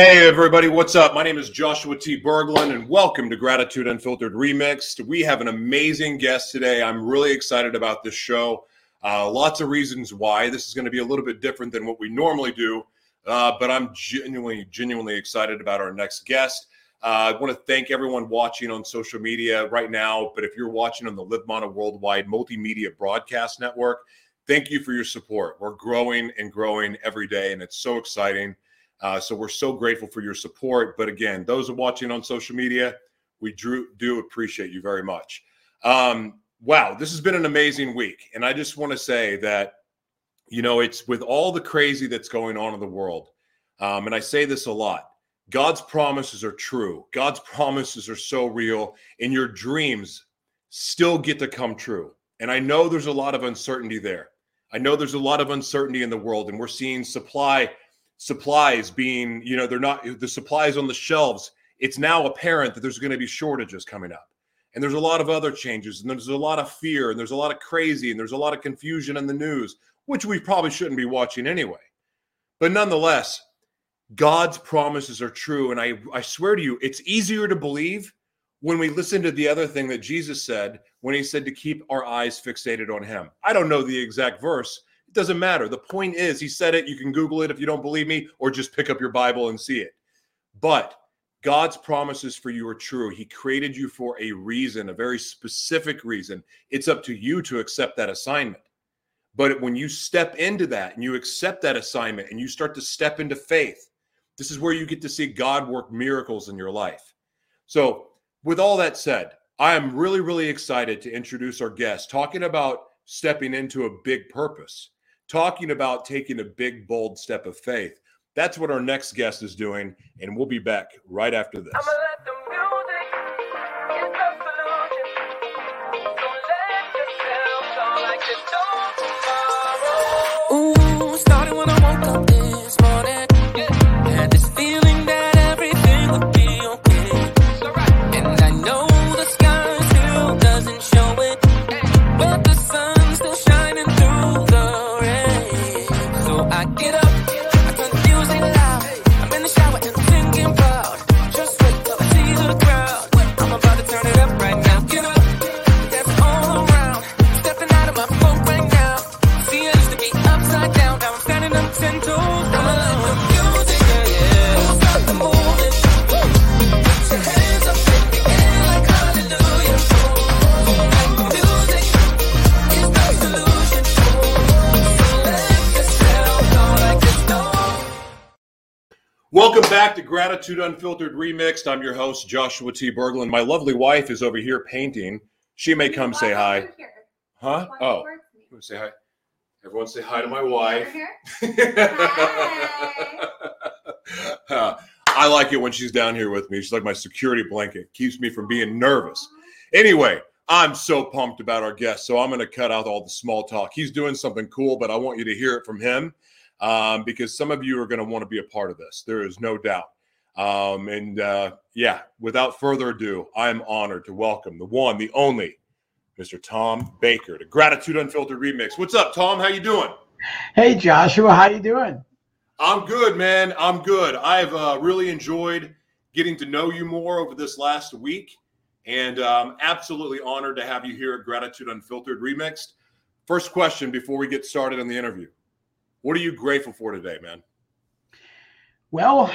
Hey everybody, what's up? My name is Joshua T. Berglund and welcome to Gratitude Unfiltered Remixed. We have an amazing guest today. I'm really excited about this show. Lots of reasons why. This is going to be a little bit different than what we normally do, but I'm genuinely excited about our next guest. I want to thank everyone watching on social media right now, but if you're watching on the Live Mana Worldwide Multimedia Broadcast Network, thank you for your support. We're growing and growing every day and it's so exciting. So we're so grateful for your support. But again, those watching on social media, we do appreciate you very much. Wow, this has been an amazing week. And I just want to say that, you know, it's with all the crazy that's going on in the world. And I say this a lot. God's promises are true. God's promises are so real. And your dreams still get to come true. And I know there's a lot of uncertainty there. I know there's a lot of uncertainty in the world. And we're seeing supplies being, you know, they're not, the supplies on the shelves, it's now apparent that there's going to be shortages coming up. And there's a lot of other changes, and there's a lot of fear, and there's a lot of crazy, and there's a lot of confusion in the news, which we probably shouldn't be watching anyway. But nonetheless, God's promises are true. And I swear to you, it's easier to believe when we listen to the other thing that Jesus said, when he said to keep our eyes fixated on him. I don't know the exact verse. It doesn't matter. The point is, he said it. You can Google it if you don't believe me, or just pick up your Bible and see it. But God's promises for you are true. He created you for a reason, a very specific reason. It's up to you to accept that assignment. But when you step into that and you accept that assignment and you start to step into faith, this is where you get to see God work miracles in your life. So with all that said, I am really, really excited to introduce our guest, talking about stepping into a big purpose. Talking about taking a big, bold step of faith. That's what our next guest is doing, and we'll be back right after this. Welcome back to Gratitude Unfiltered Remixed. I'm your host, Joshua T. Berglund. My lovely wife is over here painting. She may come say hi. Huh? Oh, you want to say hi? Everyone say hi to my wife. I like it when she's down here with me. She's like my security blanket. Keeps me from being nervous. Anyway, I'm so pumped about our guest, so I'm going to cut out all the small talk. He's doing something cool, but I want you to hear it from him. Because some of you are going to want to be a part of this. There is no doubt. Yeah, without further ado, I'm honored to welcome the one, the only, Mr. Tom Baker to Gratitude Unfiltered Remix. What's up, Tom? How you doing? Hey, Joshua. How you doing? I'm good, man. I'm good. I've really enjoyed getting to know you more over this last week. And I'm absolutely honored to have you here at Gratitude Unfiltered Remixed. First question before we get started on the interview. What are you grateful for today, man? Well,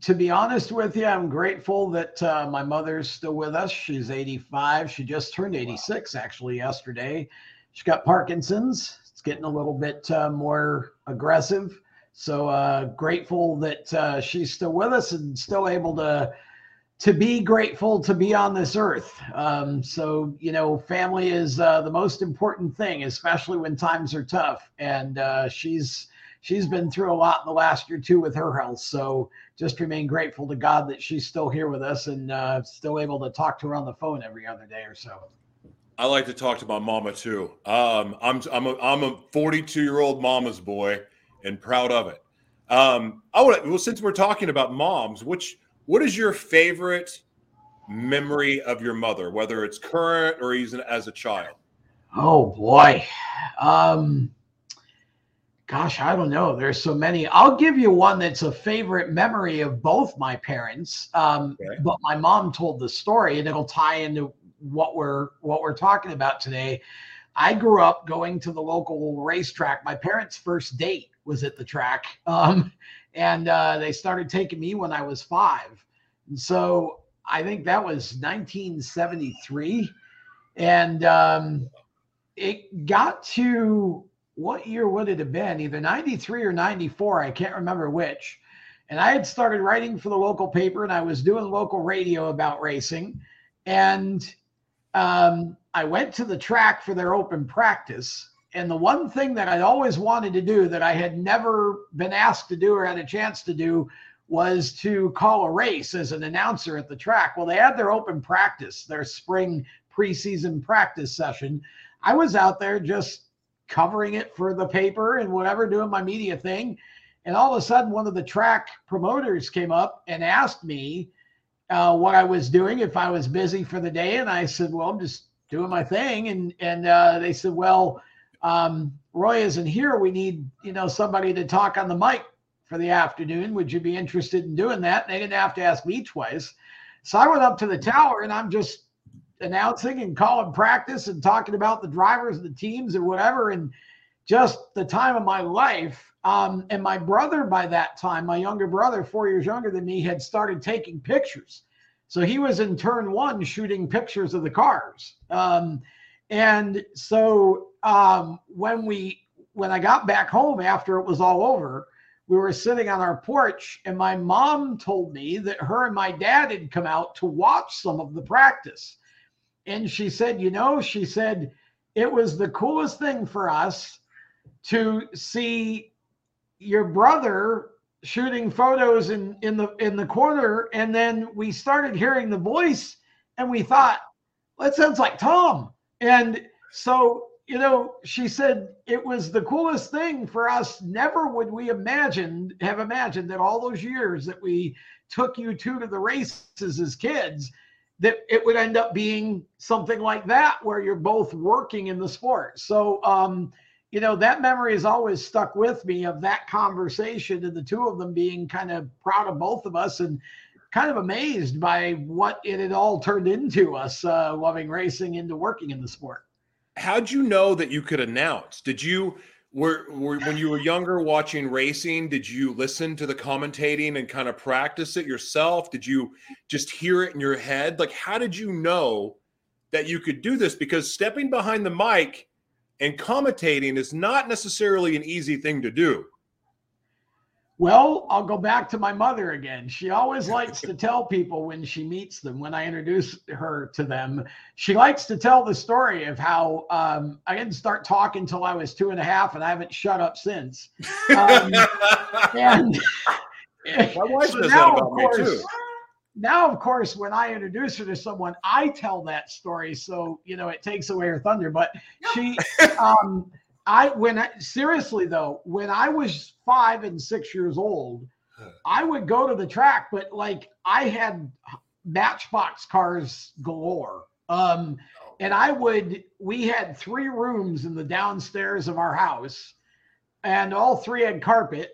to be honest with you, I'm grateful that my mother's still with us. She's 85. She just turned 86, actually, yesterday. She's got Parkinson's. It's getting a little bit more aggressive. So grateful that she's still with us and still able to be grateful to be on this earth. So, you know, family is the most important thing, especially when times are tough. And she's been through a lot in the last year too with her health. So just remain grateful to God that she's still here with us and still able to talk to her on the phone every other day or so. I like to talk to my mama too. I'm a 42-year-old mama's boy and proud of it. Since we're talking about moms, what is your favorite memory of your mother, whether it's current or even as a child? Oh, boy. Gosh, I don't know. There's so many. I'll give you one that's a favorite memory of both my parents. Okay. But my mom told the story, and it'll tie into what we're talking about today. I grew up going to the local racetrack. My parents' first date was at the track, and they started taking me when I was 5. And so I think that was 1973, and it got to, what year would it have been? Either 93 or 94. I can't remember which. And I had started writing for the local paper, and I was doing local radio about racing. And I went to the track for their open practice. And the one thing that I'd always wanted to do that I had never been asked to do or had a chance to do was to call a race as an announcer at the track. Well, they had their open practice, their spring preseason practice session. I was out there just covering it for the paper and whatever, doing my media thing. And all of a sudden, one of the track promoters came up and asked me what I was doing, if I was busy for the day. And I said, well, I'm just doing my thing. And they said, well, Roy isn't here. We need, somebody to talk on the mic for the afternoon. Would you be interested in doing that? And they didn't have to ask me twice. So I went up to the tower, and I'm just announcing and calling practice and talking about the drivers and the teams and whatever, and just the time of my life. And my brother, by that time, my younger brother, 4 years younger than me, had started taking pictures. So he was in turn one shooting pictures of the cars. And so when I got back home after it was all over, we were sitting on our porch, and my mom told me that her and my dad had come out to watch some of the practice. And she said, it was the coolest thing for us to see your brother shooting photos in the corner. And then we started hearing the voice, and we thought, well, that sounds like Tom. And so, she said, it was the coolest thing for us. Never would we have imagined that all those years that we took you two to the races as kids, that it would end up being something like that, where you're both working in the sport. So, that memory has always stuck with me, of that conversation and the two of them being kind of proud of both of us and kind of amazed by what it had all turned into, us loving racing into working in the sport. How'd you know that you could announce? Were when you were younger watching racing, did you listen to the commentating and kind of practice it yourself? Did you just hear it in your head? Like, how did you know that you could do this? Because stepping behind the mic and commentating is not necessarily an easy thing to do. Well, I'll go back to my mother again. She always likes to tell people when she meets them, when I introduce her to them, she likes to tell the story of how I didn't start talking until I was 2.5, and I haven't shut up since. My wife says that about me too. Now, of course, when I introduce her to someone, I tell that story. So, it takes away her thunder. But she... when I was 5 and 6 years old, I would go to the track, but I had Matchbox cars galore. We had 3 rooms in the downstairs of our house, and all 3 had carpet.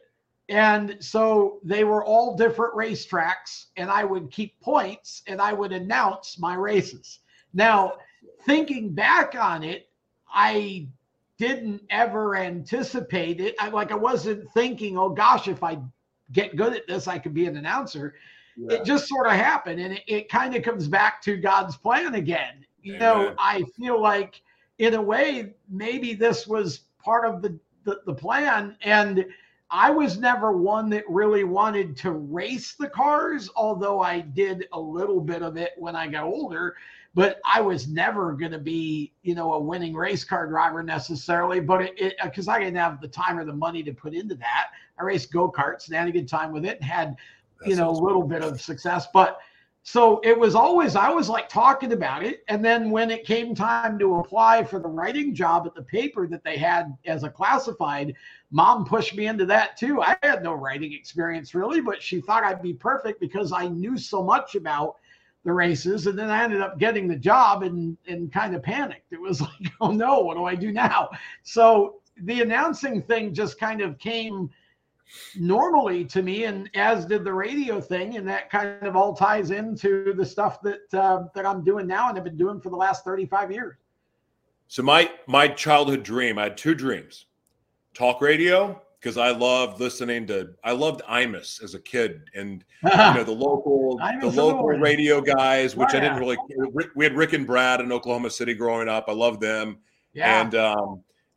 And so they were all different racetracks, and I would keep points, and I would announce my races. Now, thinking back on it, I didn't ever anticipate it. I wasn't thinking, oh gosh, if I get good at this, I could be an announcer. Yeah. It just sort of happened. And it kind of comes back to God's plan again. Amen. I feel like in a way, maybe this was part of the plan. And I was never one that really wanted to race the cars, although I did a little bit of it when I got older. But I was never going to be, a winning race car driver necessarily, but because I didn't have the time or the money to put into that. I raced go-karts and had a good time with it, and had, a little bit of success. But so it was always, I was talking about it. And then when it came time to apply for the writing job at the paper that they had as a classified, Mom pushed me into that too. I had no writing experience really, but she thought I'd be perfect because I knew so much about the races. And then I ended up getting the job and kind of panicked. It was like, oh no, what do I do now? So the announcing thing just kind of came normally to me, and as did the radio thing, and that kind of all ties into the stuff that that I'm doing now and have been doing for the last 35 years. So my childhood dream, I had two dreams. Talk radio, because I loved listening to, I loved Imus as a kid, and you know, the local radio guys, which I didn't really, we had Rick and Brad in Oklahoma City growing up. I loved them. Yeah.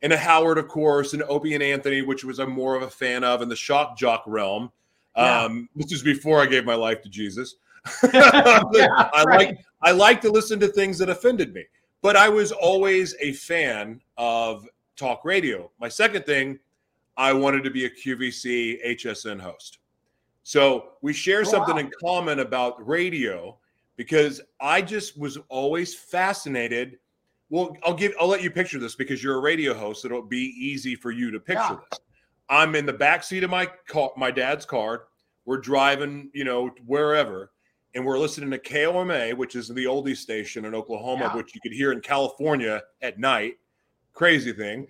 And a Howard, of course, and Opie and Anthony, which was I'm more of a fan of in the shock jock realm. Yeah. This was before I gave my life to Jesus. I like to listen to things that offended me, but I was always a fan of talk radio. My second thing, I wanted to be a QVC HSN host. So we share something in common about radio, because I just was always fascinated. Well, I'll let you picture this, because you're a radio host. It'll be easy for you to picture this. I'm in the backseat of my car, my dad's car. We're driving, you know, wherever, and we're listening to KOMA, which is the oldies station in Oklahoma, which you could hear in California at night. Crazy thing.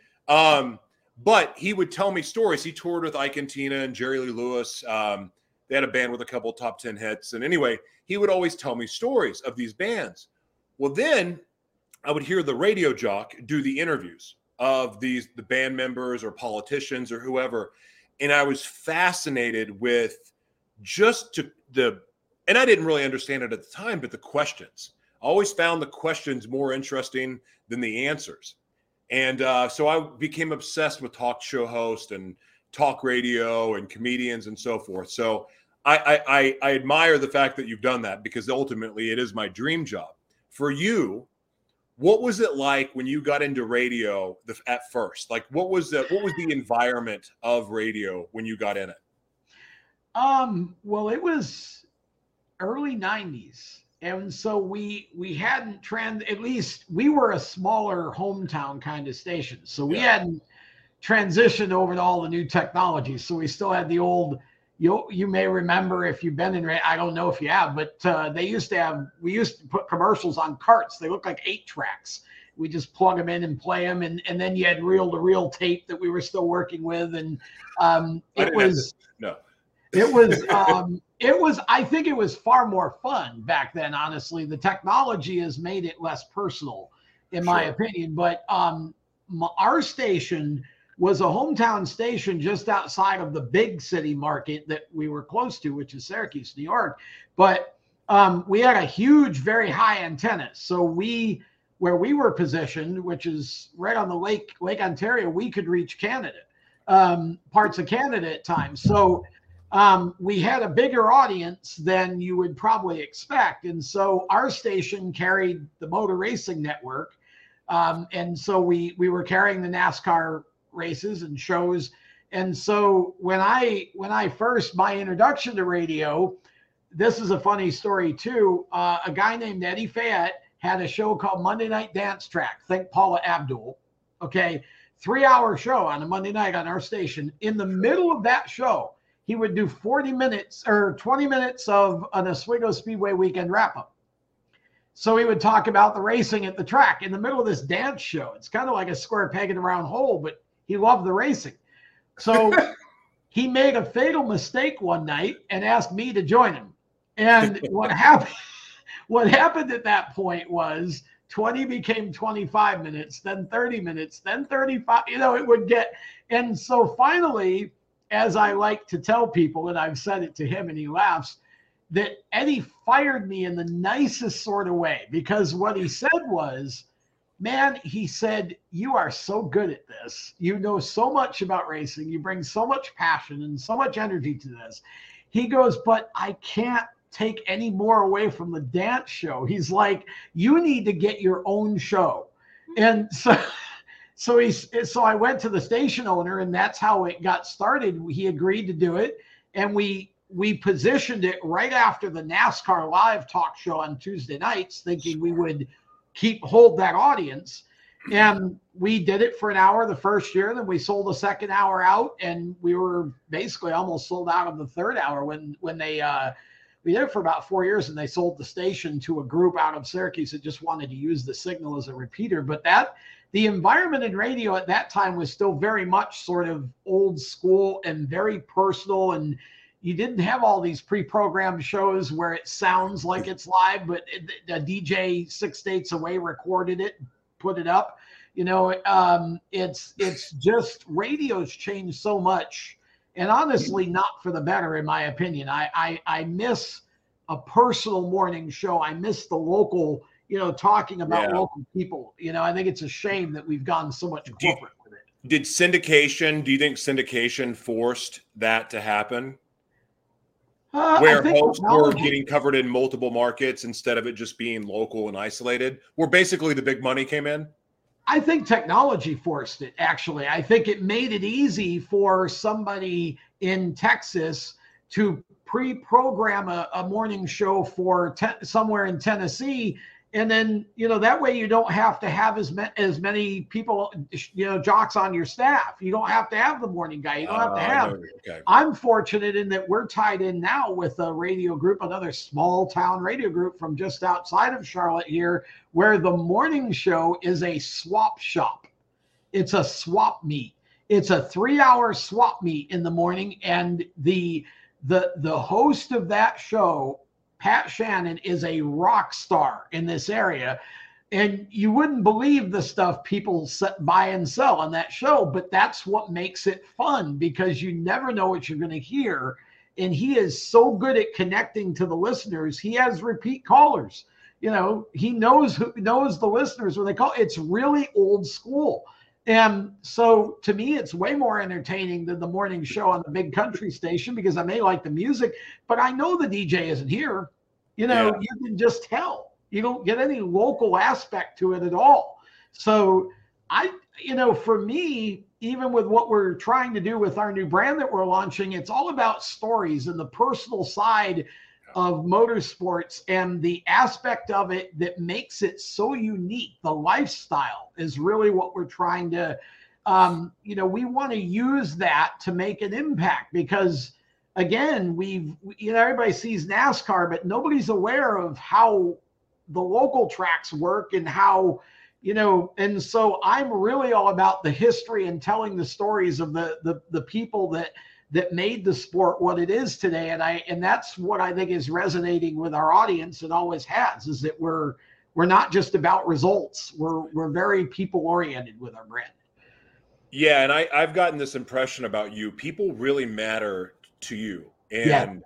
But he would tell me stories. He toured with Ike and Tina and Jerry Lee Lewis. They had a band with a couple of top 10 hits. And anyway, he would always tell me stories of these bands. Well, then I would hear the radio jock do the interviews of the band members or politicians or whoever. And I was fascinated with just and I didn't really understand it at the time, but the questions. I always found the questions more interesting than the answers. And so I became obsessed with talk show hosts and talk radio and comedians and so forth. So I admire the fact that you've done that, because ultimately it is my dream job. For you, what was it like when you got into radio at first? Like, what was the environment of radio when you got in it? Well, it was early 90s. And so we hadn't at least we were a smaller hometown kind of station. So we hadn't transitioned over to all the new technology. So we still had the old, you may remember if you've been in, I don't know if you have, but we used to put commercials on carts. They looked like 8-tracks. We just plug them in and play them. And then you had reel-to-reel tape that we were still working with. And I think it was far more fun back then, honestly. The technology has made it less personal, in my opinion. But our station was a hometown station just outside of the big city market that we were close to, which is Syracuse, New York. But we had a huge, very high antenna. So where we were positioned, which is right on the lake, Lake Ontario, we could reach Canada, parts of Canada at times. So we had a bigger audience than you would probably expect. And so our station carried the motor racing network. And so we were carrying the NASCAR races and shows. And so my introduction to radio, this is a funny story too. A guy named Eddie Fayette had a show called Monday Night Dance Track. Think Paula Abdul. Okay. 3-hour show on a Monday night on our station. In the middle of that show, he would do 40 minutes or 20 minutes of an Oswego Speedway weekend wrap-up. So he would talk about the racing at the track in the middle of this dance show. It's kind of like a square peg in a round hole, but he loved the racing. So he made a fatal mistake one night and asked me to join him. And what happened at that point was 20 became 25 minutes, then 30 minutes, then 35. You know, it would get – and so finally – as I like to tell people, and I've said it to him and he laughs, that Eddie fired me in the nicest sort of way, because what he said was, man, he said, you are so good at this. You know so much about racing. You bring so much passion and so much energy to this. He goes, but I can't take any more away from the dance show. He's like, you need to get your own show. And so... So I went to the station owner, and that's how it got started. He agreed to do it, and we positioned it right after the NASCAR live talk show on Tuesday nights, thinking we would hold that audience. And we did it for an hour the first year, then we sold the second hour out, and we were basically almost sold out of the third hour when they we did it for about 4 years, and they sold the station to a group out of Syracuse that just wanted to use the signal as a repeater. But that the environment in radio at that time was still very much sort of old school and very personal, and you didn't have all these pre-programmed shows where it sounds like it's live, but a DJ 6 states away recorded it, put it up. You know, it's just radio's changed so much, and honestly, not for the better, in my opinion. I miss a personal morning show. I miss the local, you know, talking about local people. You know, I think it's a shame that we've gotten so much corporate with it. Did syndication? Do you think syndication forced that to happen? Where hosts were getting covered in multiple markets instead of it just being local and isolated, where basically the big money came in? I think technology forced it, actually. I think it made it easy for somebody in Texas to pre-program a morning show for somewhere in Tennessee. And then, you know, that way you don't have to have as many people, you know, jocks on your staff. You don't have to have the morning guy. You don't have to have. Okay. I'm fortunate in that we're tied in now with a radio group, another small town radio group from just outside of Charlotte here, where the morning show is a swap shop. It's a swap meet. It's a 3-hour swap meet in the morning. And the host of that show, Pat Shannon, is a rock star in this area, and you wouldn't believe the stuff people buy and sell on that show, but that's what makes it fun, because you never know what you're going to hear, and he is so good at connecting to the listeners. He has repeat callers. You know, he knows who knows the listeners when they call. It's really old school. And so to me, it's way more entertaining than the morning show on the big country station, because I may like the music, but I know the DJ isn't here. You know, you can just tell. You don't get any local aspect to it at all. So you know, for me, even with what we're trying to do with our new brand that we're launching, it's all about stories and the personal side of motorsports and the aspect of it that makes it so unique. The lifestyle is really what we're trying to, you know, we want to use that to make an impact, because again, you know, everybody sees NASCAR, but nobody's aware of how the local tracks work and how, you know, and so I'm really all about the history and telling the stories of the people that made the sport what it is today. And that's what I think is resonating with our audience and always has, is that we're not just about results. We're very people oriented with our brand. Yeah. And I've gotten this impression about you. People really matter to you. And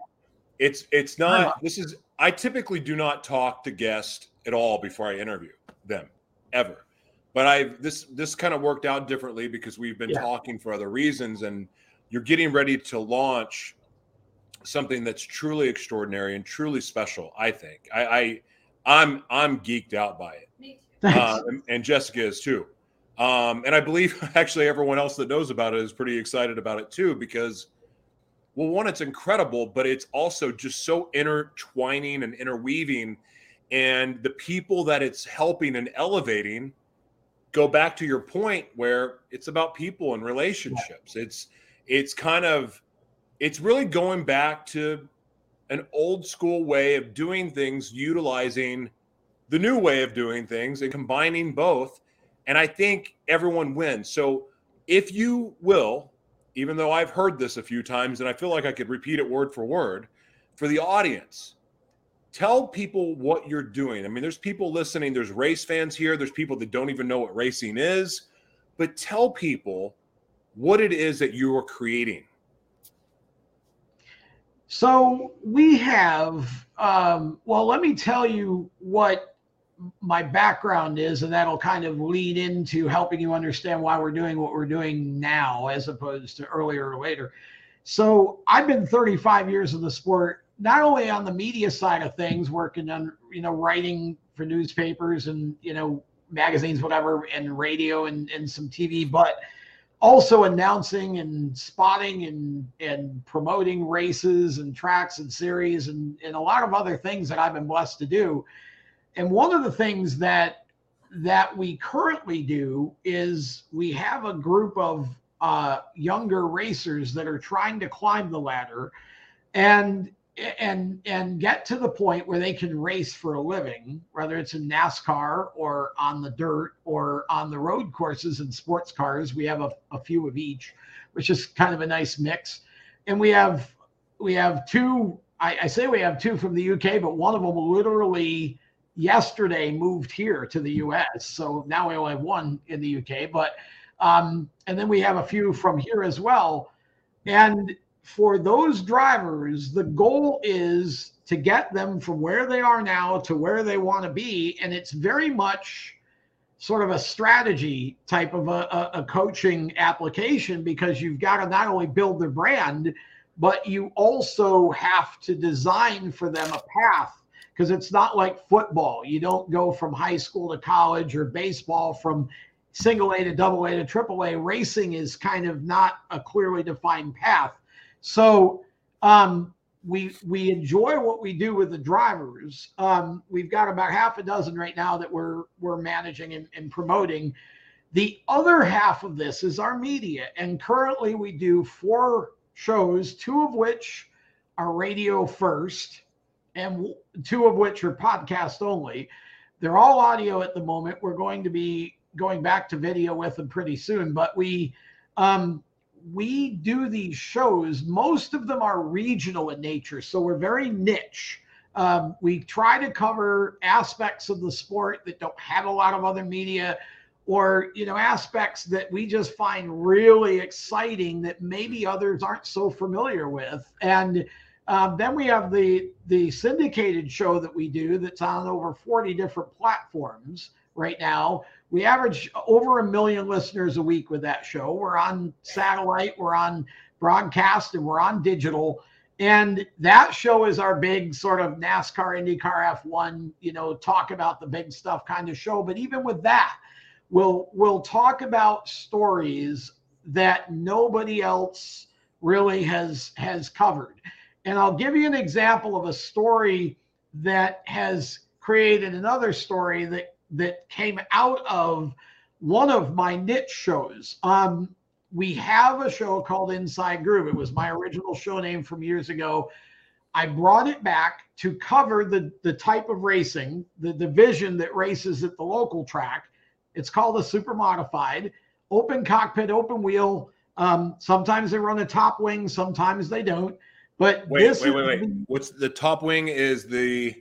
it's not, I typically do not talk to guests at all before I interview them ever, but this kind of worked out differently because we've been talking for other reasons, and you're getting ready to launch something that's truly extraordinary and truly special. I think I'm geeked out by it. Me too. And Jessica is too. And I believe actually everyone else that knows about it is pretty excited about it too, because, well, one, it's incredible, but it's also just so intertwining and interweaving, and the people that it's helping and elevating, go back to your point where it's about people and relationships. It's really going back to an old school way of doing things, utilizing the new way of doing things and combining both. And I think everyone wins. So if you will, even though I've heard this a few times and I feel like I could repeat it word for word, for the audience, tell people what you're doing. I mean, there's people listening, there's race fans here, there's people that don't even know what racing is, but tell people what it is that you are creating. So we have, well, let me tell you what my background is, and that'll kind of lead into helping you understand why we're doing what we're doing now, as opposed to earlier or later. So I've been 35 years in the sport, not only on the media side of things, working on, you know, writing for newspapers and, you know, magazines, whatever, and radio and some TV, but also announcing and spotting and promoting races and tracks and series and a lot of other things that I've been blessed to do. And one of the things that we currently do is we have a group of younger racers that are trying to climb the ladder. And and get to the point where they can race for a living, whether it's in NASCAR or on the dirt or on the road courses and sports cars. We have a few of each, which is kind of a nice mix. And we have two, I say we have two from the UK, but one of them literally yesterday moved here to the US. So now we only have one in the UK, but and then we have a few from here as well. And for those drivers, the goal is to get them from where they are now to where they want to be. And it's very much sort of a strategy type of a coaching application, because you've got to not only build their brand, but you also have to design for them a path. Because it's not like football. You don't go from high school to college, or baseball from single A to double A to triple A. Racing is kind of not a clearly defined path. So we enjoy what we do with the drivers. We've got about half a dozen right now that we're managing and promoting. The other half of this is our media. And currently we do 4 shows, 2 of which are radio first and 2 of which are podcast only. They're all audio at the moment. We're going to be going back to video with them pretty soon, but we do these shows. Most of them are regional in nature, so we're very niche. We try to cover aspects of the sport that don't have a lot of other media, or aspects that we just find really exciting that maybe others aren't so familiar with. And then we have the syndicated show that we do that's on over 40 different platforms right now. We average over 1 million listeners a week with that show. We're on satellite, we're on broadcast, and we're on digital. And that show is our big sort of NASCAR, IndyCar, F1, talk about the big stuff kind of show. But even with that, we'll talk about stories that nobody else really has covered. And I'll give you an example of a story that has created another story that came out of one of my niche shows. We have a show called Inside Groove. It was my original show name from years ago. I brought it back to cover the type of racing, the division that races at the local track. It's called a super modified, open cockpit, open wheel. Sometimes they run a top wing, sometimes they don't. But wait. What's the top wing? Is the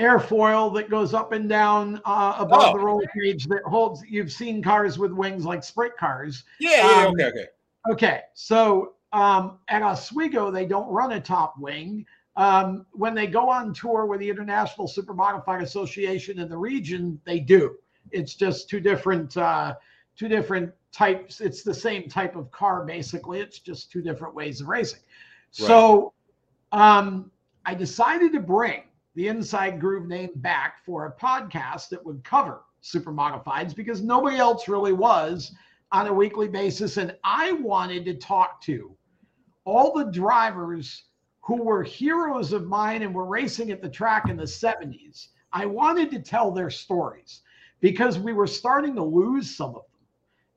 airfoil that goes up and down above the roll cage that holds. You've seen cars with wings like sprint cars. Yeah. Okay. So at Oswego, they don't run a top wing. When they go on tour with the International Super Modified Association in the region, they do. It's just two different types. It's the same type of car, basically. It's just two different ways of racing. Right. So I decided to bring the Inside Groove name back for a podcast that would cover super modifieds, because nobody else really was on a weekly basis. And I wanted to talk to all the drivers who were heroes of mine and were racing at the track in the 70s. I wanted to tell their stories because we were starting to lose some of them.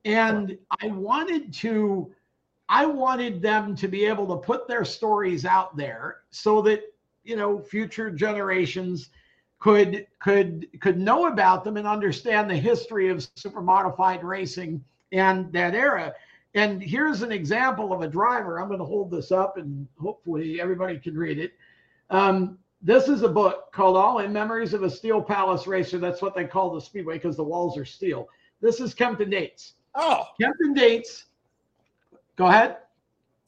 And I wanted them to be able to put their stories out there so that future generations could know about them and understand the history of super modified racing and that era. And here's an example of a driver. I'm going to hold this up and hopefully everybody can read it. This is a book called All In Memories of a Steel Palace Racer. That's what they call the speedway because the walls are steel. This is Kempton Dates. Oh, Kempton Dates. Go ahead.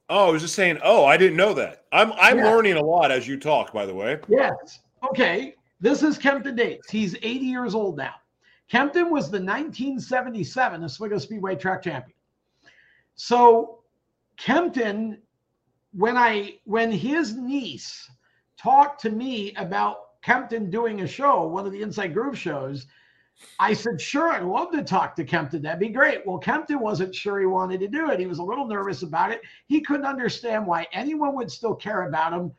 Oh, I was just saying, I didn't know that. I'm learning a lot as you talk, by the way. Yes. Okay. This is Kempton Dates. He's 80 years old now. Kempton was the 1977 Oswego Speedway track champion. So Kempton, when his niece talked to me about Kempton doing a show, one of the Inside Groove shows, I said, sure, I'd love to talk to Kempton. That'd be great. Well, Kempton wasn't sure he wanted to do it. He was a little nervous about it. He couldn't understand why anyone would still care about him.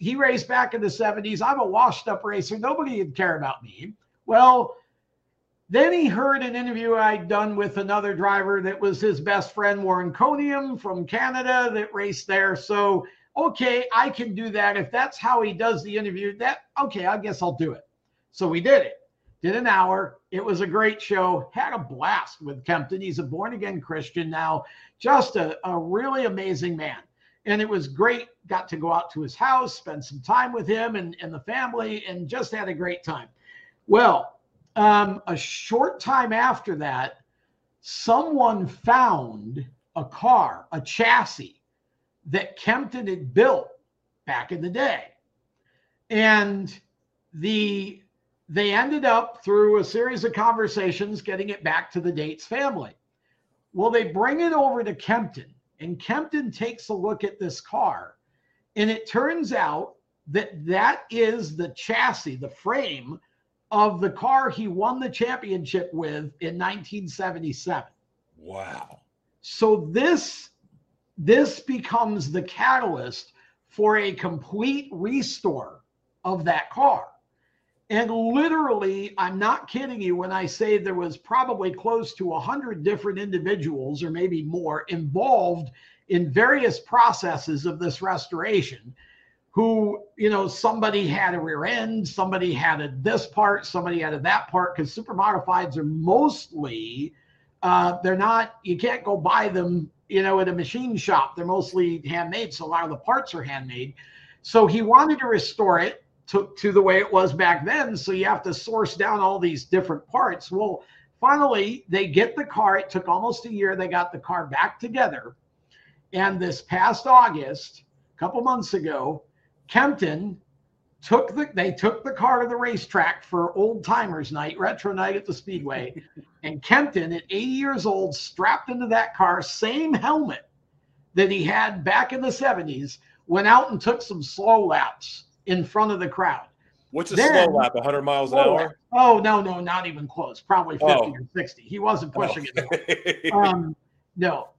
He raced back in the 70s. I'm a washed-up racer. Nobody would care about me. Well, then he heard an interview I'd done with another driver that was his best friend, Warren Conium from Canada, that raced there. So okay, I can do that. If that's how he does the interview, okay, I guess I'll do it. So we did it. Did an hour. It was a great show. Had a blast with Kempton. He's a born-again Christian now. Just a really amazing man. And it was great. Got to go out to his house, spend some time with him and the family, and just had a great time. Well, a short time after that, someone found a car, a chassis, that Kempton had built back in the day. And they ended up, through a series of conversations, getting it back to the Dates family. Well, they bring it over to Kempton, and Kempton takes a look at this car, and it turns out that is the chassis, the frame of the car he won the championship with in 1977. Wow. So this becomes the catalyst for a complete restore of that car. And literally, I'm not kidding you when I say there was probably close to 100 different individuals, or maybe more, involved in various processes of this restoration, who, you know, somebody had a rear end, somebody had this part, somebody had that part, because super modifieds are mostly, they're not, you can't go buy them, you know, at a machine shop. They're mostly handmade, so a lot of the parts are handmade. So he wanted to restore it to the way it was back then. So you have to source down all these different parts. Well, finally, they get the car. It took almost a year. They got the car back together. And this past August, a couple months ago, Kempton took the car to the racetrack for Old Timers Night, Retro Night at the Speedway. And Kempton, at 80 years old, strapped into that car, same helmet that he had back in the 70s, went out and took some slow laps in front of the crowd. What's a slow lap? 100 miles an hour? Oh, no, not even close. Probably 50 or 60. He wasn't pushing it. No.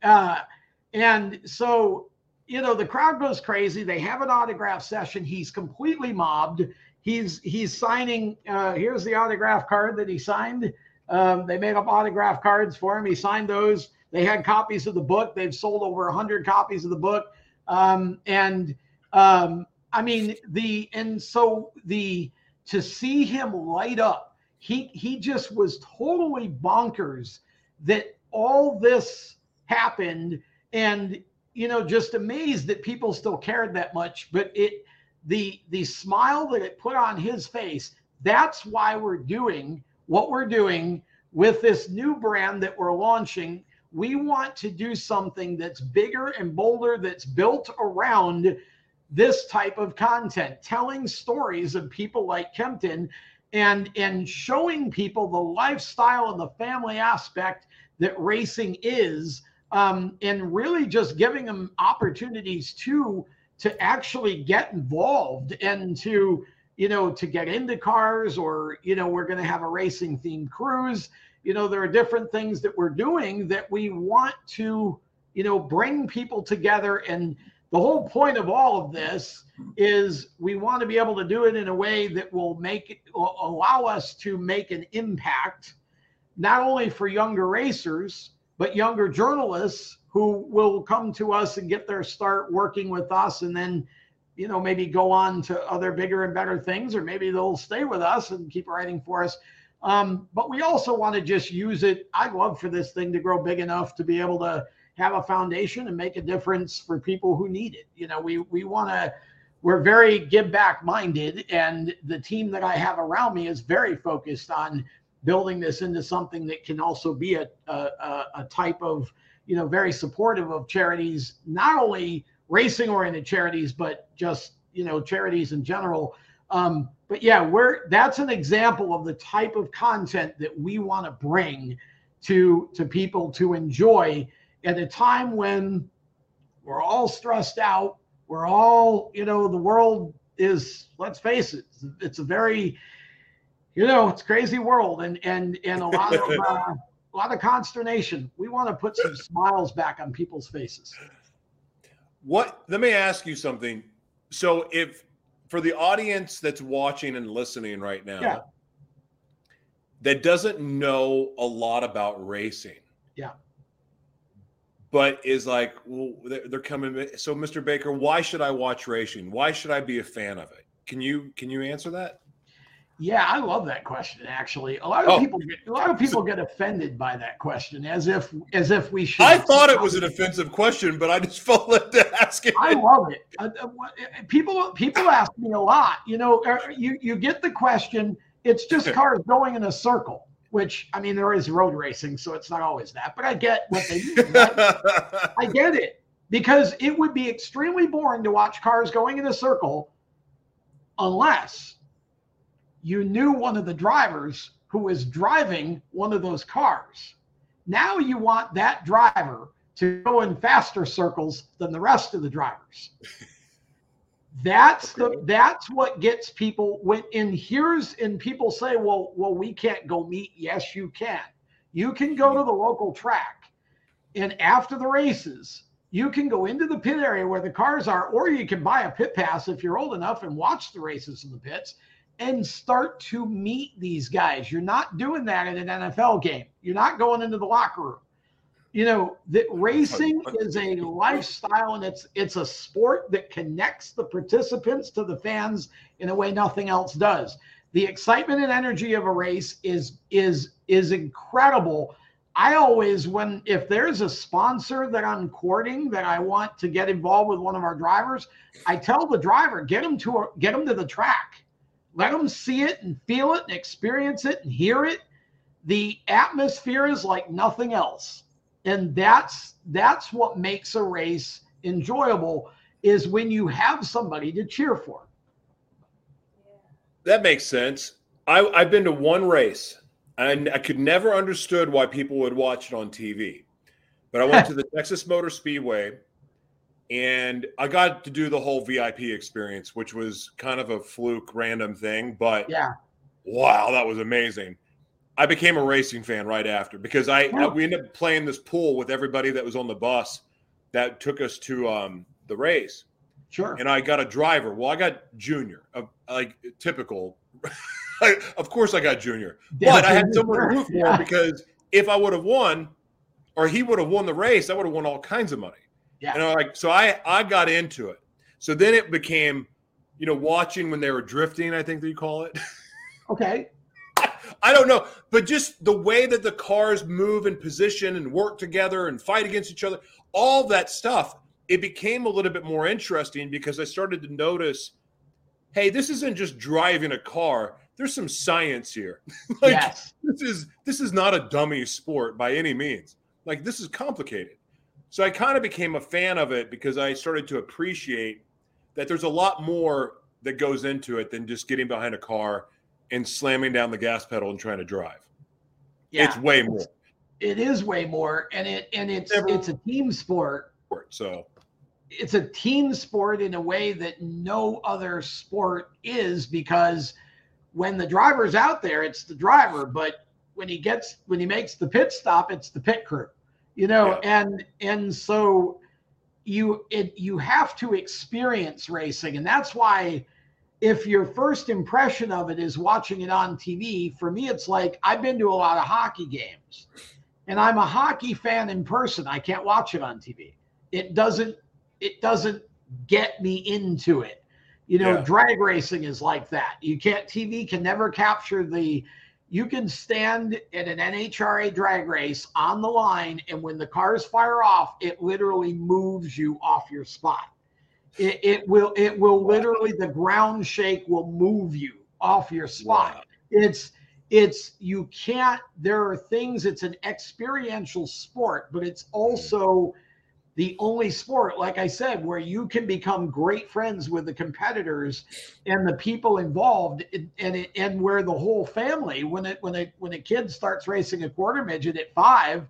And so, you know, the crowd goes crazy. They have an autograph session. He's completely mobbed. He's signing. Here's the autograph card that he signed. They made up autograph cards for him. He signed those. They had copies of the book. They've sold over 100 copies of the book. I mean, to see him light up, he just was totally bonkers that all this happened, and, you know, just amazed that people still cared that much. But the smile that it put on his face, that's why we're doing what we're doing with this new brand that we're launching. We want to do something that's bigger and bolder, that's built around this type of content, telling stories of people like Kempton and showing people the lifestyle and the family aspect that racing is, and really just giving them opportunities to actually get involved and to, you know, to get into cars, or, you know, we're going to have a racing themed cruise. You know, there are different things that we're doing that we want to, you know, bring people together. And the whole point of all of this is we want to be able to do it in a way that will allow us to make an impact, not only for younger racers, but younger journalists who will come to us and get their start working with us, and then, you know, maybe go on to other bigger and better things, or maybe they'll stay with us and keep writing for us. But we also want to just use it. I'd love for this thing to grow big enough to be able to have a foundation and make a difference for people who need it. You know, we're very give back minded, and the team that I have around me is very focused on building this into something that can also be a type of, you know, very supportive of charities, not only racing oriented charities, but just, you know, charities in general. But yeah, that's an example of the type of content that we want to bring to people to enjoy at a time when we're all stressed out. We're all, you know, the world is, let's face it, it's a very, you know, it's a crazy world, and a lot of consternation. We want to put some smiles back on people's faces. Let me ask you something. So if, for the audience that's watching and listening right now, yeah, that doesn't know a lot about racing, yeah, but is like, well, they're coming. So, Mr. Baker, why should I watch racing? Why should I be a fan of it? Can you answer that? Yeah, I love that question. Actually, a lot of people get offended by that question, as if we should. I thought it was an offensive question, but I just felt led to ask it. I love it. People ask me a lot. You know, you get the question. It's just cars going in a circle, which, I mean, there is road racing, so it's not always that. But I get what they mean. I get it, because it would be extremely boring to watch cars going in a circle unless you knew one of the drivers who was driving one of those cars. Now you want that driver to go in faster circles than the rest of the drivers. That's what gets people when people say, well, we can't go meet. Yes, you can. You can go to the local track, and after the races, you can go into the pit area where the cars are, or you can buy a pit pass if you're old enough and watch the races in the pits and start to meet these guys. You're not doing that in an NFL game. You're not going into the locker room. You know, that racing is a lifestyle, and it's a sport that connects the participants to the fans in a way nothing else does. The excitement and energy of a race is incredible. I always, if there's a sponsor that I'm courting that I want to get involved with one of our drivers, I tell the driver, get them to the track. Let them see it and feel it and experience it and hear it. The atmosphere is like nothing else. And that's what makes a race enjoyable, is when you have somebody to cheer for. That makes sense. I've been to one race, and I could never understood why people would watch it on TV. But I went to the Texas Motor Speedway, and I got to do the whole VIP experience, which was kind of a fluke, random thing. But yeah, wow, that was amazing. I became a racing fan right after, because we ended up playing this pool with everybody that was on the bus that took us to the race. Sure. And I got a driver. Well, I got Junior, like typical. Of course I got Junior. But I had someone to root for, because if I would have won, or he would have won the race, I would have won all kinds of money. Yeah. And I got into it. So then it became, you know, watching when they were drifting, I think they call it. Okay. I don't know, but just the way that the cars move and position and work together and fight against each other, all that stuff, it became a little bit more interesting, because I started to notice, hey, this isn't just driving a car. There's some science here. Yes. This is not a dummy sport by any means. Like, this is complicated. So I kind of became a fan of it, because I started to appreciate that there's a lot more that goes into it than just getting behind a car and slamming down the gas pedal and trying to drive. Yeah, it's way more. It is way more, and it's a team sport. So it's a team sport in a way that no other sport is, because when the driver's out there, it's the driver, but when he makes the pit stop, it's the pit crew. You know, yeah. And so you have to experience racing, and that's why, if your first impression of it is watching it on TV, for me, it's like, I've been to a lot of hockey games, and I'm a hockey fan in person. I can't watch it on TV. It doesn't get me into it. You know, yeah. Drag racing is like that. TV can never capture you can stand at an NHRA drag race on the line, and when the cars fire off, it literally moves you off your spot. It will literally, the ground shake will move you off your spot. Wow. You can't, there are things, it's an experiential sport, but it's also the only sport, like I said, where you can become great friends with the competitors and the people involved, and where the whole family, when a kid starts racing a quarter midget at 5,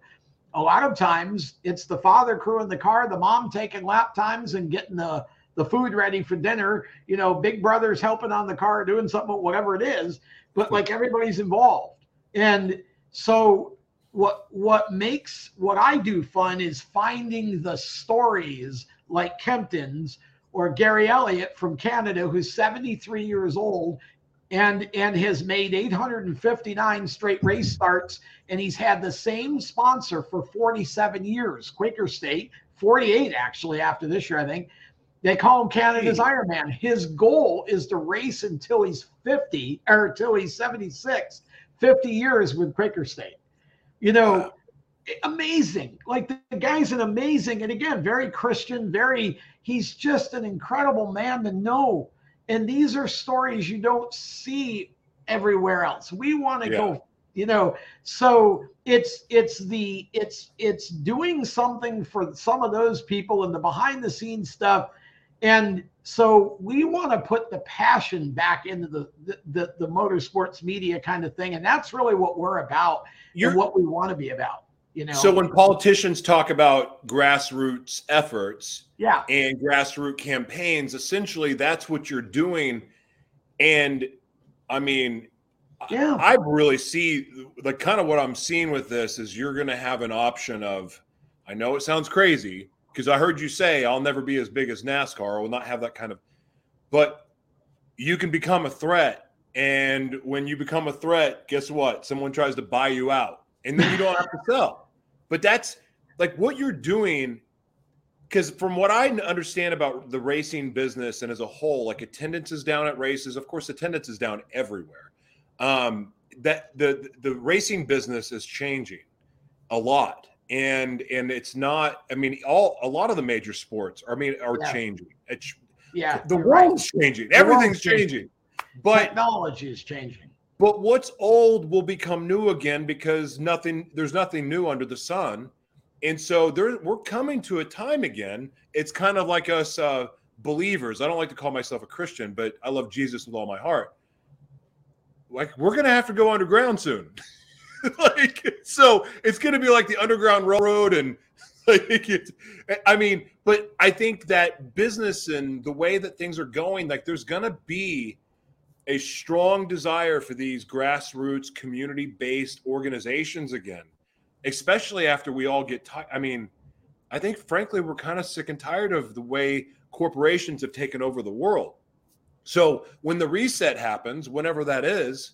a lot of times it's the father crew in the car, the mom taking lap times and getting the food ready for dinner, you know, big brother's helping on the car, doing something, whatever it is, but like, everybody's involved. And so what makes what I do fun is finding the stories like Kempton's or Gary Elliott from Canada, who's 73 years old and has made 859 straight race starts, and he's had the same sponsor for 47 years, Quaker State, 48 actually after this year, I think. They call him Canada's Iron Man. His goal is to race until he's 50 or until he's 76, 50 years with Quaker State. You know, wow. Amazing. Like the guy's an amazing, and again, very Christian, very, he's just an incredible man to know. And these are stories you don't see everywhere else. We want to go, you know, so it's doing something for some of those people and the behind the scenes stuff. And so we want to put the passion back into the motorsports media kind of thing. And that's really what we're about and what we want to be about. You know? So when politicians talk about grassroots efforts and grassroots campaigns, essentially that's what you're doing. And I mean, I really see the kind of what I'm seeing with this is you're going to have an option of, I know it sounds crazy, because I heard you say, I'll never be as big as NASCAR. I will not have that kind of, but you can become a threat. And when you become a threat, guess what? Someone tries to buy you out and then you don't have to sell. But that's like what you're doing. Because from what I understand about the racing business and as a whole, like attendance is down at races. Of course, attendance is down everywhere. That the racing business is changing a lot. And it's not, I mean, a lot of the major sports are changing. It's, the world's changing. Everything's changing. But technology is changing. But what's old will become new again because there's nothing new under the sun. And so we're coming to a time again. It's kind of like us believers. I don't like to call myself a Christian, but I love Jesus with all my heart. Like we're going to have to go underground soon. Like, so it's going to be like the Underground Railroad. And like, I mean, but I think that business and the way that things are going, like there's going to be a strong desire for these grassroots community-based organizations again, especially after we all get tired. I mean, I think frankly, we're kind of sick and tired of the way corporations have taken over the world. So when the reset happens, whenever that is,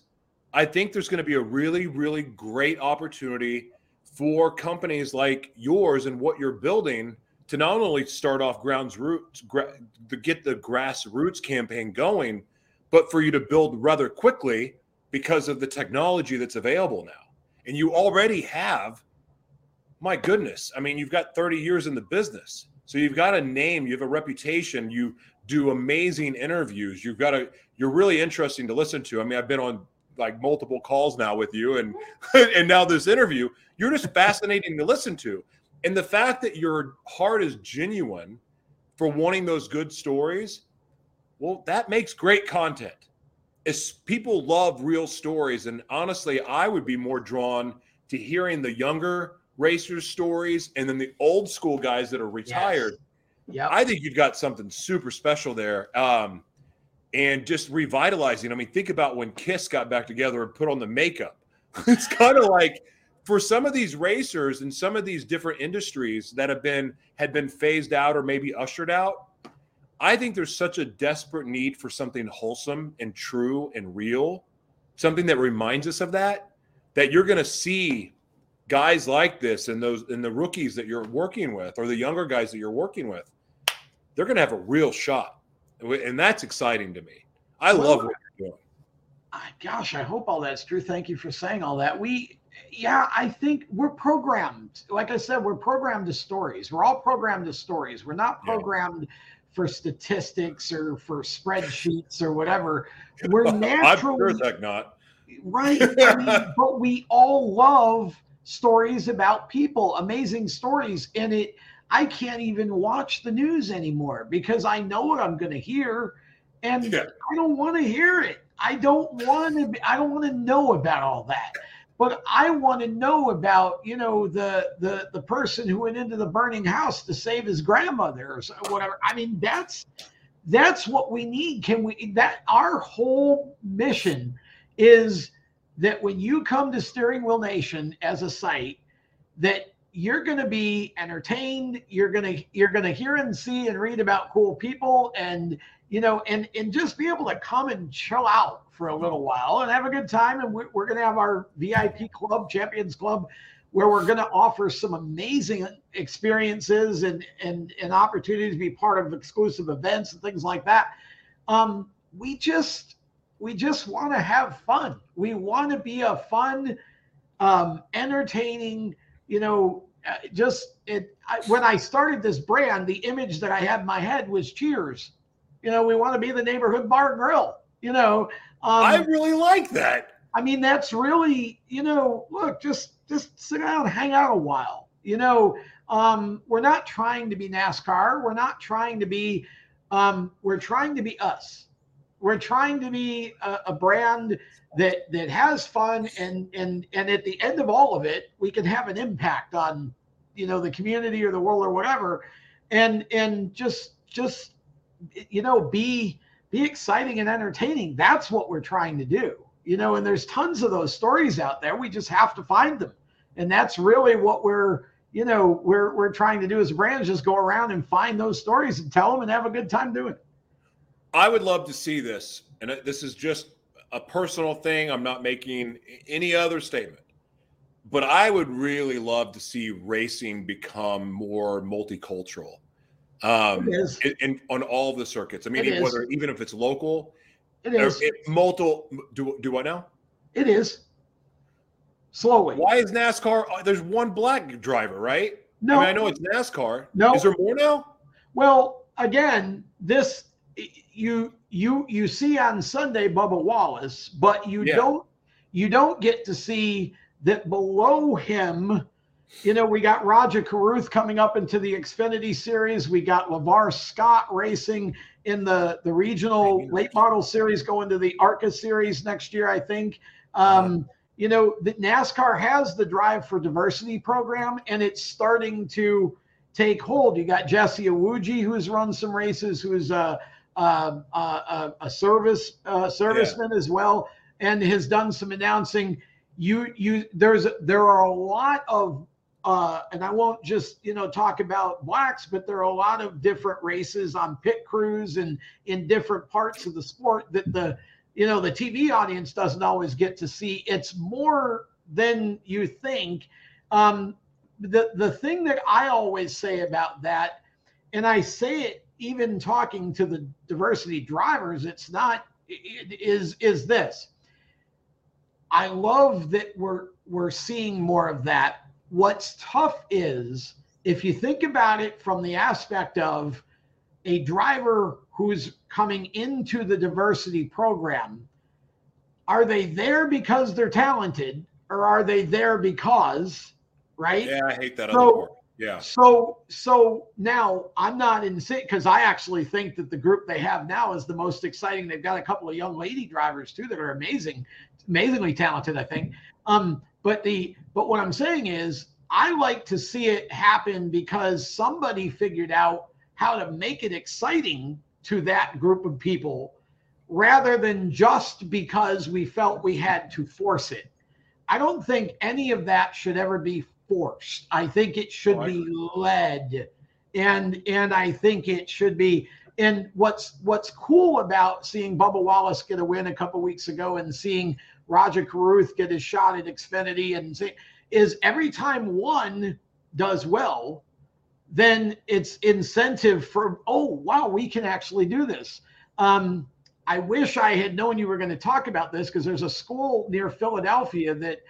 I think there's going to be a really, really great opportunity for companies like yours and what you're building to not only start off to get the grassroots campaign going, but for you to build rather quickly because of the technology that's available now. And you already have, my goodness, I mean, you've got 30 years in the business. So you've got a name, you have a reputation, you do amazing interviews. You're really interesting to listen to. I mean, I've been on like multiple calls now with you and now this interview, you're just fascinating to listen to. And the fact that your heart is genuine for wanting those good stories, well, that makes great content. People love real stories. And honestly, I would be more drawn to hearing the younger racers' stories and then the old school guys that are retired. Yes. Yep. I think you've got something super special there. And just revitalizing. I mean, think about when Kiss got back together and put on the makeup. It's kind of like for some of these racers and some of these different industries that had been phased out or maybe ushered out. I think there's such a desperate need for something wholesome and true and real, something that reminds us of that you're going to see guys like this and those and the rookies that you're working with or the younger guys that you're working with. They're going to have a real shot. And that's exciting to me. I love what you're doing. Gosh, I hope all that's true. Thank you for saying all that. I think we're programmed. Like I said, we're programmed to stories. We're all programmed to stories. We're not programmed for statistics or for spreadsheets or whatever. We're naturally. I'm sure that's not. Right. I mean, but we all love stories about people, amazing stories. And I can't even watch the news anymore because I know what I'm going to hear, and I don't want to hear it. I don't want to know about all that, but I want to know about, you know, the person who went into the burning house to save his grandmother or whatever. I mean, that's what we need. Our whole mission is that when you come to Steering Wheel Nation as a site, that you're going to be entertained. You're going to hear and see and read about cool people, and, you know, and just be able to come and chill out for a little while and have a good time. And we're going to have our VIP club, Champions Club, where we're going to offer some amazing experiences and opportunities to be part of exclusive events and things like that. We just want to have fun. We want to be a fun, entertaining, you know, when I started this brand, the image that I had in my head was Cheers. You know, we want to be the neighborhood bar and grill, you know. I really like that. I mean, that's really, you know, look, just sit down, hang out a while. You know, we're not trying to be NASCAR. We're not trying to be, we're trying to be us. We're trying to be a brand that has fun, and at the end of all of it, we can have an impact on, you know, the community or the world or whatever, and just you know, be exciting and entertaining. That's what we're trying to do, you know. And there's tons of those stories out there. We just have to find them, and that's really what we're trying to do as a brand, is just go around and find those stories and tell them and have a good time doing it. I would love to see this, and this is just a personal thing. I'm not making any other statement, but I would really love to see racing become more multicultural on all the circuits. I mean, even if it's local, it is. Do I know? It is. Slowly. Why is NASCAR? There's one black driver, right? No. I mean, I know it's NASCAR. No. Is there more now? Well, again, this... You see on Sunday Bubba Wallace, but you don't get to see that below him. You know, we got Roger Carruth coming up into the Xfinity Series. We got Lavar Scott racing in the regional late model series, going to the ARCA Series next year, I think. You know, that NASCAR has the Drive for Diversity program, and it's starting to take hold. You got Jesse Awuji, who's run some races, who's a serviceman as well, and has done some announcing. There are a lot of and I won't just, you know, talk about blacks, but there are a lot of different races on pit crews and in different parts of the sport that the TV audience doesn't always get to see. It's more than you think. The thing that I always say about that, and I say it even talking to the diversity drivers, is this. I love that we're seeing more of that. What's tough is, if you think about it from the aspect of a driver who's coming into the diversity program, are they there because they're talented, or are they there because, right? Yeah, I hate that other part. Yeah. So now I'm not insane, because I actually think that the group they have now is the most exciting. They've got a couple of young lady drivers too that are amazingly talented, I think. But what I'm saying is, I like to see it happen because somebody figured out how to make it exciting to that group of people, rather than just because we felt we had to force it. I don't think any of that should ever be forced. I think it should be led, and I think it should be. And what's cool about seeing Bubba Wallace get a win a couple weeks ago, and seeing Roger Carruth get his shot at Xfinity, is every time one does well, then it's incentive for, oh wow, we can actually do this. I wish I had known you were going to talk about this, because there's a school near Philadelphia that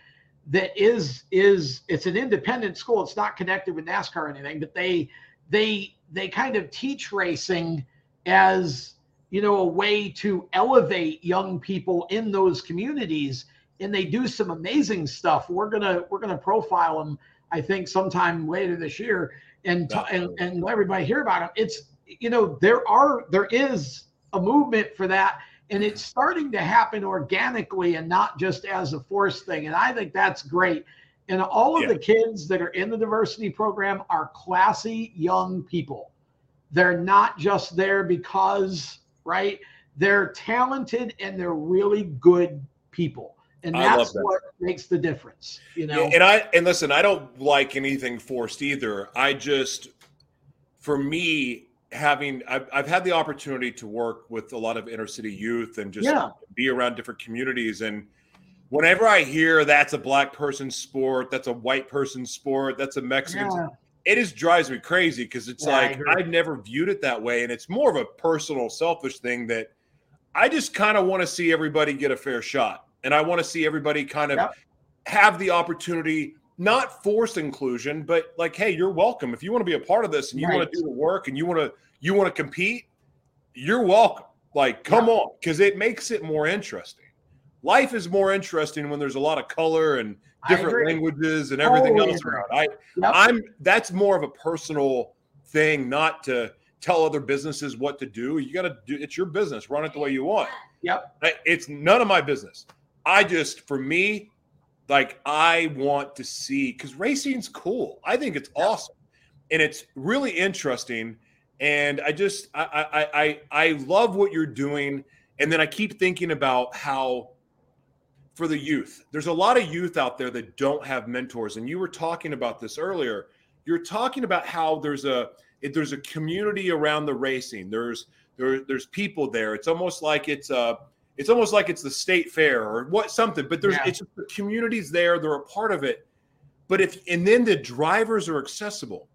is it's an independent school. It's not connected with NASCAR or anything, but they kind of teach racing as, you know, a way to elevate young people in those communities, and they do some amazing stuff. We're gonna profile them, I think, sometime later this year, and let everybody hear about them. It's, you know, there is a movement for that. And it's starting to happen organically and not just as a forced thing. And I think that's great. And all of the kids that are in the diversity program are classy young people. They're not just there because, right? They're talented and they're really good people. And that's what makes the difference, you know. And listen, I don't like anything forced either. I just, for me, I've had the opportunity to work with a lot of inner city youth and just be around different communities. And whenever I hear that's a black person's sport, that's a white person's sport, that's a Mexican sport, it just drives me crazy, because it's like I've never viewed it that way. And it's more of a personal, selfish thing that I just kind of want to see everybody get a fair shot. And I want to see everybody kind of have the opportunity, not force inclusion, but like, hey, you're welcome. If you want to be a part of this and you want to do the work and you want to compete, you're welcome. Like, come on, because it makes it more interesting. Life is more interesting when there's a lot of color and different languages and everything else around. That's more of a personal thing, not to tell other businesses what to do. You got to do, it's your business. Run it the way you want. It's none of my business. I just, for me, like, I want to see, because racing's cool. I think it's awesome, and it's really interesting. And I just, I love what you're doing. And then I keep thinking about how, for the youth, there's a lot of youth out there that don't have mentors. And you were talking about this earlier. You're talking about how there's a community around the racing. There's people there. It's almost like it's the state fair or something, but it's just the community's there. They're a part of it. But then the drivers are accessible.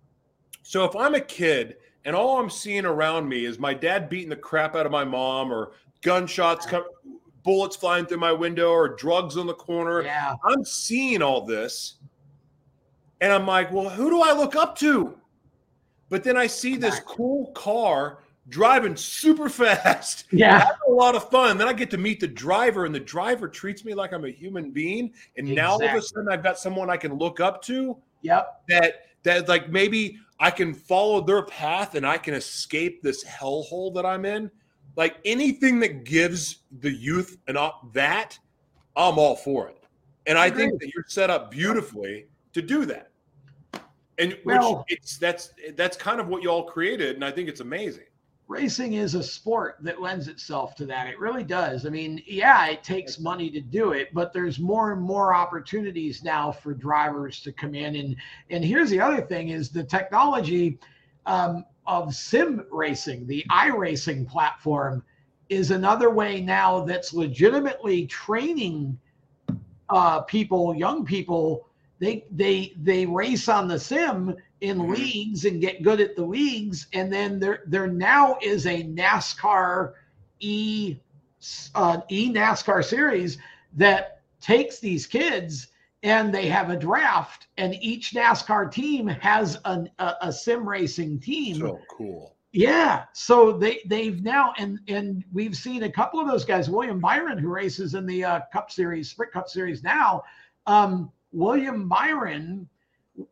So if I'm a kid and all I'm seeing around me is my dad beating the crap out of my mom, or gunshots, bullets flying through my window, or drugs on the corner, I'm seeing all this. And I'm like, well, who do I look up to? But then I see this cool car driving super fast, having a lot of fun. Then I get to meet the driver, and the driver treats me like I'm a human being. And now all of a sudden I've got someone I can look up to. That like, maybe I can follow their path and I can escape this hellhole that I'm in. Like, anything that gives the youth that, I'm all for it. And I think that you're set up beautifully to do that. And that's kind of what you all created, and I think it's amazing. Racing is a sport that lends itself to that. It really does. I mean, it takes money to do it, but there's more and more opportunities now for drivers to come in. And here's the other thing is the technology of sim racing, the iRacing platform, is another way now that's legitimately training people, young people. They race on the sim in leagues and get good at the leagues, and then there now is a NASCAR NASCAR series that takes these kids, and they have a draft, and each NASCAR team has a sim racing team. So cool. So they've now, and we've seen a couple of those guys. William Byron, who races in the Sprint Cup series now, William Byron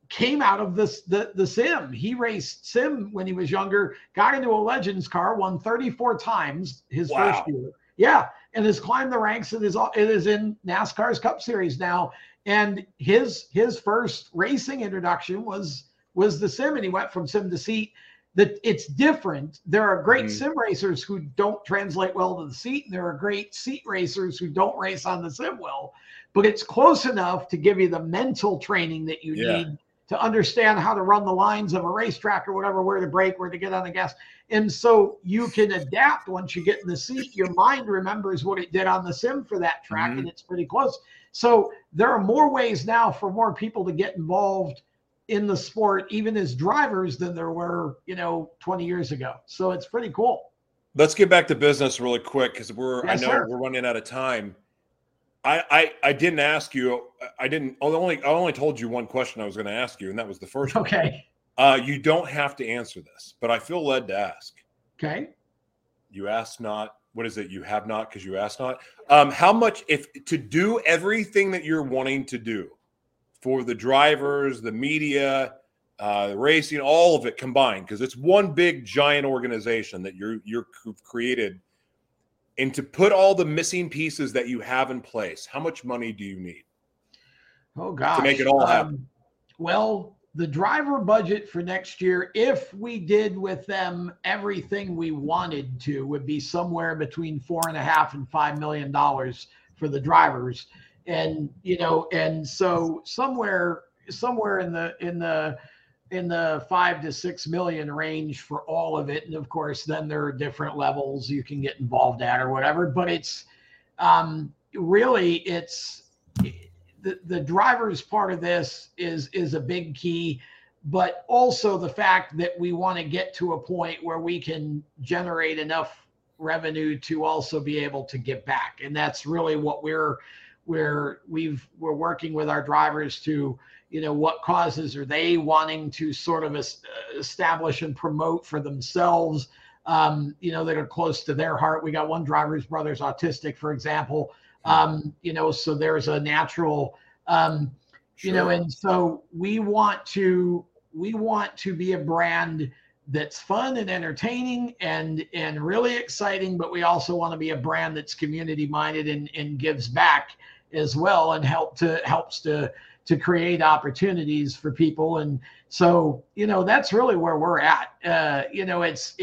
came out of the sim. He raced sim when he was younger, got into a Legends car, won 34 times his first year. And has climbed the ranks and is in NASCAR's Cup Series now. And his first racing introduction was the sim, and he went from sim to seat. That it's different. There are great sim racers who don't translate well to the seat, and there are great seat racers who don't race on the sim well, but it's close enough to give you the mental training that you need to understand how to run the lines of a racetrack or whatever, where to brake, where to get on the gas. And so you can adapt once you get in the seat. Your mind remembers what it did on the sim for that track, and it's pretty close. So there are more ways now for more people to get involved in the sport, even as drivers, than there were, 20 years ago. So it's pretty cool. Let's get back to business really quick, because we're running out of time. I didn't ask you. I only told you one question I was going to ask you, and that was the first one. Okay. You don't have to answer this, but I feel led to ask. Okay. You asked not. What is it? You have not because you asked not. How much, if to do everything that you're wanting to do for the drivers, the media, the racing, all of it combined, because it's one big giant organization that you're created. And to put all the missing pieces that you have in place, how much money do you need? Oh, gosh. To make it all happen? Well, the driver budget for next year, if we did with them everything we wanted to, would be somewhere between $4.5 and $5 million for the drivers. And, you know, and so somewhere in the 5 to 6 million range for all of it. And of course, then there are different levels you can get involved at or whatever, but it's really, it's the driver's part of this is a big key, but also the fact that we want to get to a point where we can generate enough revenue to also be able to give back. And that's really what we're working with our drivers to, you know, what causes are they wanting to sort of establish and promote for themselves, you know, that are close to their heart. We got one driver whose brother's autistic, for example, you know, so there's a natural, sure. You know, and so we want to be a brand that's fun and entertaining and really exciting, but we also want to be a brand that's community minded and gives back as well and helps to create opportunities for people. And so, you know, that's really where we're at. You know, it's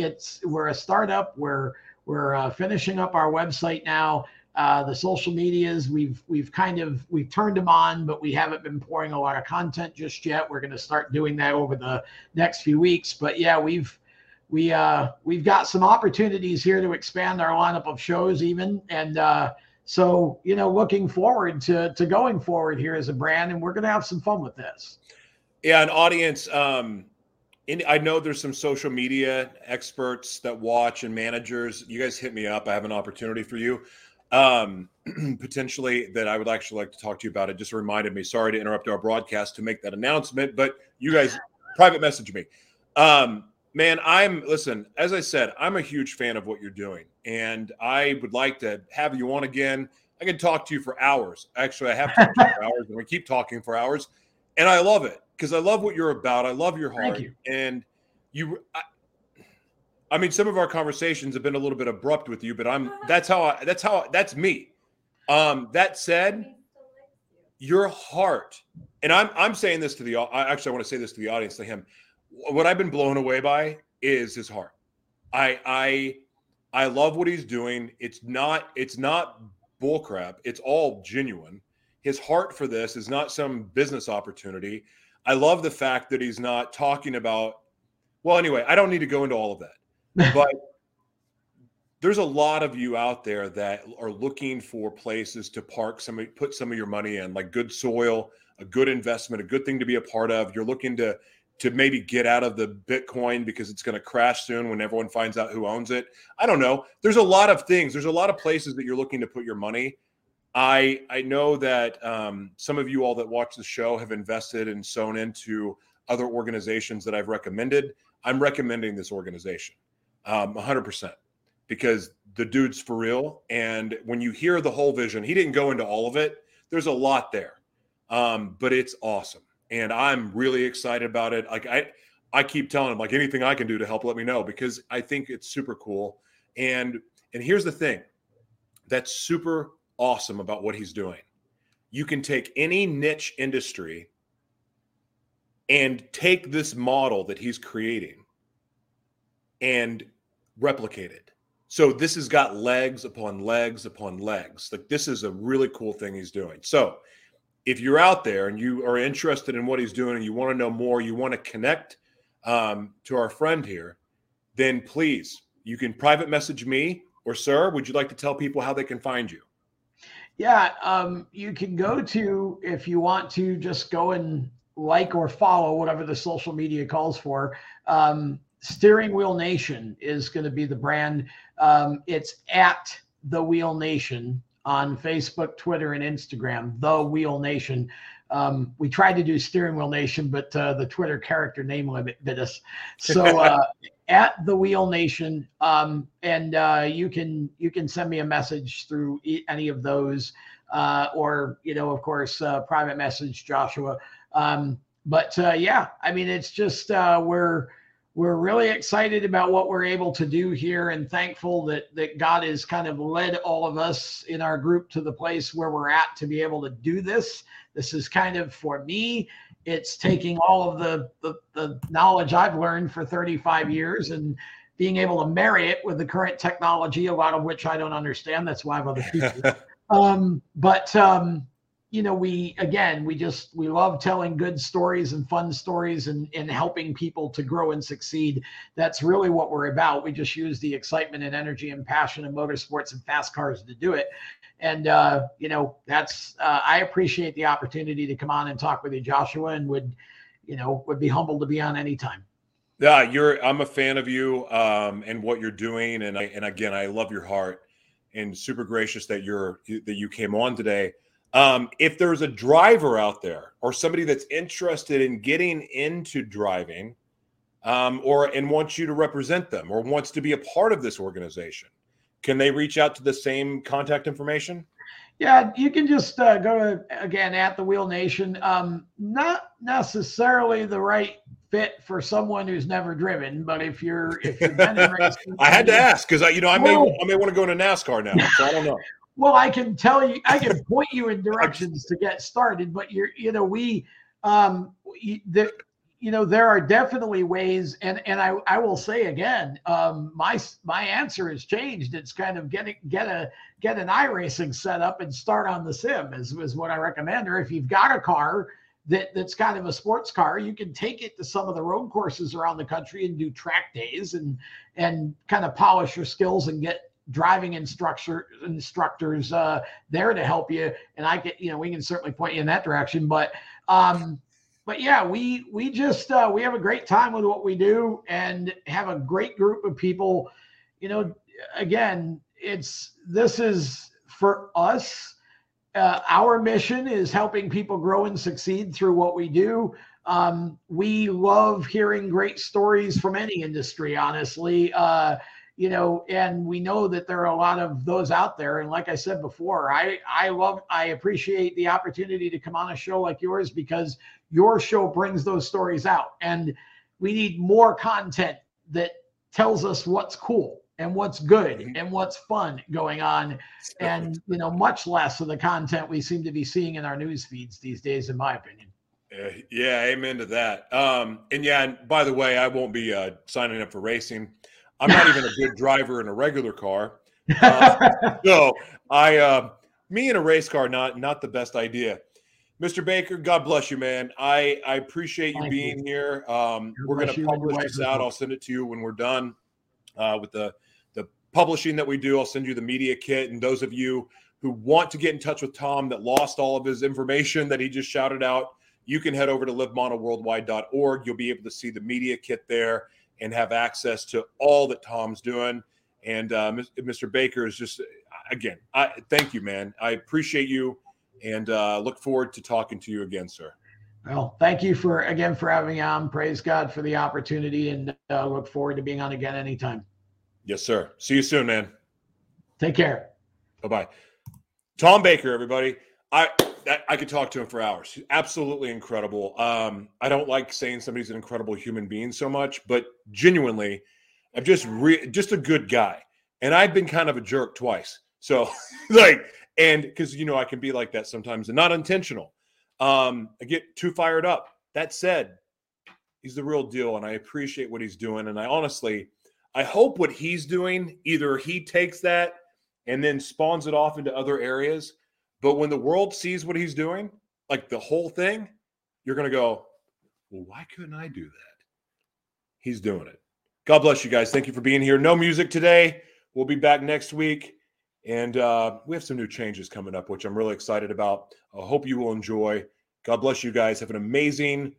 we're a startup. We're finishing up our website now. The social medias, we've turned them on, but we haven't been pouring a lot of content just yet. We're going to start doing that over the next few weeks. But yeah, we've got some opportunities here to expand our lineup of shows even. And so, you know, looking forward to going forward here as a brand, and we're going to have some fun with this. Yeah. An audience, I know there's some social media experts that watch and managers. You guys hit me up. I have an opportunity for you. Potentially that I would actually like to talk to you about. It just reminded me, sorry to interrupt our broadcast to make that announcement, but you guys private message me. Man, listen, as I said, I'm a huge fan of what you're doing, and I would like to have you on again. I can talk to you for hours. Actually, I have talked to you for hours, and we keep talking for hours, and I love it because I love what you're about. I love your heart. Thank you. And I mean, some of our conversations have been a little bit abrupt with you, but that's me. That said, your heart, and I'm saying this to I want to say this to the audience, to him. What I've been blown away by is his heart. I love what he's doing. It's not bullcrap. It's all genuine. His heart for this is not some business opportunity. I love the fact that he's not talking about, well, anyway, I don't need to go into all of that. But there's a lot of you out there that are looking for places to park put some of your money in, like good soil, a good investment, a good thing to be a part of. You're looking to maybe get out of the Bitcoin because it's going to crash soon when everyone finds out who owns it. I don't know. There's a lot of things. There's a lot of places that you're looking to put your money. I know that some of you all that watch the show have invested and sewn into other organizations that I've recommended. I'm recommending this organization. 100%, because the dude's for real. And when you hear the whole vision, he didn't go into all of it. There's a lot there, but it's awesome. And I'm really excited about it. Like I keep telling him, like, anything I can do to help, let me know, because I think it's super cool. And here's the thing that's super awesome about what he's doing. You can take any niche industry and take this model that he's creating and replicate it. So this has got legs upon legs upon legs. Like, this is a really cool thing he's doing. So if you're out there and you are interested in what he's doing and you want to know more, you want to connect to our friend here, then please, you can private message me. Or, sir, would you like to tell people how they can find you? Yeah, you can go to, if you want to, just go and like or follow, whatever the social media calls for. Steering Wheel Nation is going to be the brand. It's at The Wheel Nation on Facebook, Twitter, and Instagram, The Wheel Nation. We tried to do Steering Wheel Nation, but the Twitter character name limit bit us. So at The Wheel Nation, and you can send me a message through any of those, or, you know, of course, private message, Joshua. Yeah, I mean, it's just we're really excited about what we're able to do here, and thankful that God has kind of led all of us in our group to the place where we're at to be able to do this. This is kind of, for me, it's taking all of the knowledge I've learned for 35 years and being able to marry it with the current technology, a lot of which I don't understand. That's why I have other people. you know, we love telling good stories and fun stories and helping people to grow and succeed. That's really what we're about. We just use the excitement and energy and passion of motorsports and fast cars to do it. And, you know, that's, I appreciate the opportunity to come on and talk with you, Joshua, and would be humbled to be on anytime. Yeah, I'm a fan of you and what you're doing. And again, I love your heart and super gracious that you came on today. If there's a driver out there or somebody that's interested in getting into driving and wants you to represent them or wants to be a part of this organization, can they reach out to the same contact information? Yeah, you can just go to, again, @TheWheelNation. Not necessarily the right fit for someone who's never driven, but if you've been in racing, I had to ask because I may want to go into NASCAR now, so I don't know. Well, I can tell you, I can point you in directions to get started, but there are definitely ways. And I will say again, my answer has changed. It's kind of get an iRacing set up and start on the sim is what I recommend. Or if you've got a car that's kind of a sports car, you can take it to some of the road courses around the country and do track days and kind of polish your skills and get driving instructors there to help you, and we can certainly point you in that direction. But yeah, we just we have a great time with what we do and have a great group of people. You know, again, this is for us. Our mission is helping people grow and succeed through what we do. We love hearing great stories from any industry, honestly. You know, and we know that there are a lot of those out there. And like I said before, I appreciate the opportunity to come on a show like yours because your show brings those stories out. And we need more content that tells us what's cool and what's good and what's fun going on. And, you know, much less of the content we seem to be seeing in our news feeds these days, in my opinion. Yeah, amen to that. And by the way, I won't be signing up for racing. I'm not even a good driver in a regular car. So me in a race car, not the best idea. Mr. Baker, God bless you, man. I appreciate you being here. We're going to publish this out. I'll send it to you when we're done with the publishing that we do. I'll send you the media kit. And those of you who want to get in touch with Tom that lost all of his information that he just shouted out, you can head over to livemanaworldwide.org. You'll be able to see the media kit there and have access to all that Tom's doing. And Mr. Baker is just, again, thank you, man. I appreciate you and look forward to talking to you again, sir. Well, thank you for having me on. Praise God for the opportunity and look forward to being on again anytime. Yes, sir. See you soon, man. Take care. Bye-bye. Tom Baker, everybody. I could talk to him for hours. Absolutely incredible. I don't like saying somebody's an incredible human being so much, but genuinely, I'm just a good guy. And I've been kind of a jerk twice. So because I can be like that sometimes and not intentional. I get too fired up. That said, he's the real deal and I appreciate what he's doing. And I hope what he's doing, either he takes that and then spawns it off into other areas. But when the world sees what he's doing, like the whole thing, you're going to go, well, why couldn't I do that? He's doing it. God bless you guys. Thank you for being here. No music today. We'll be back next week. And we have some new changes coming up, which I'm really excited about. I hope you will enjoy. God bless you guys. Have an amazing,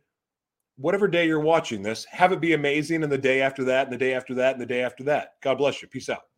whatever day you're watching this, have it be amazing. And the day after that, and the day after that, and the day after that. God bless you. Peace out.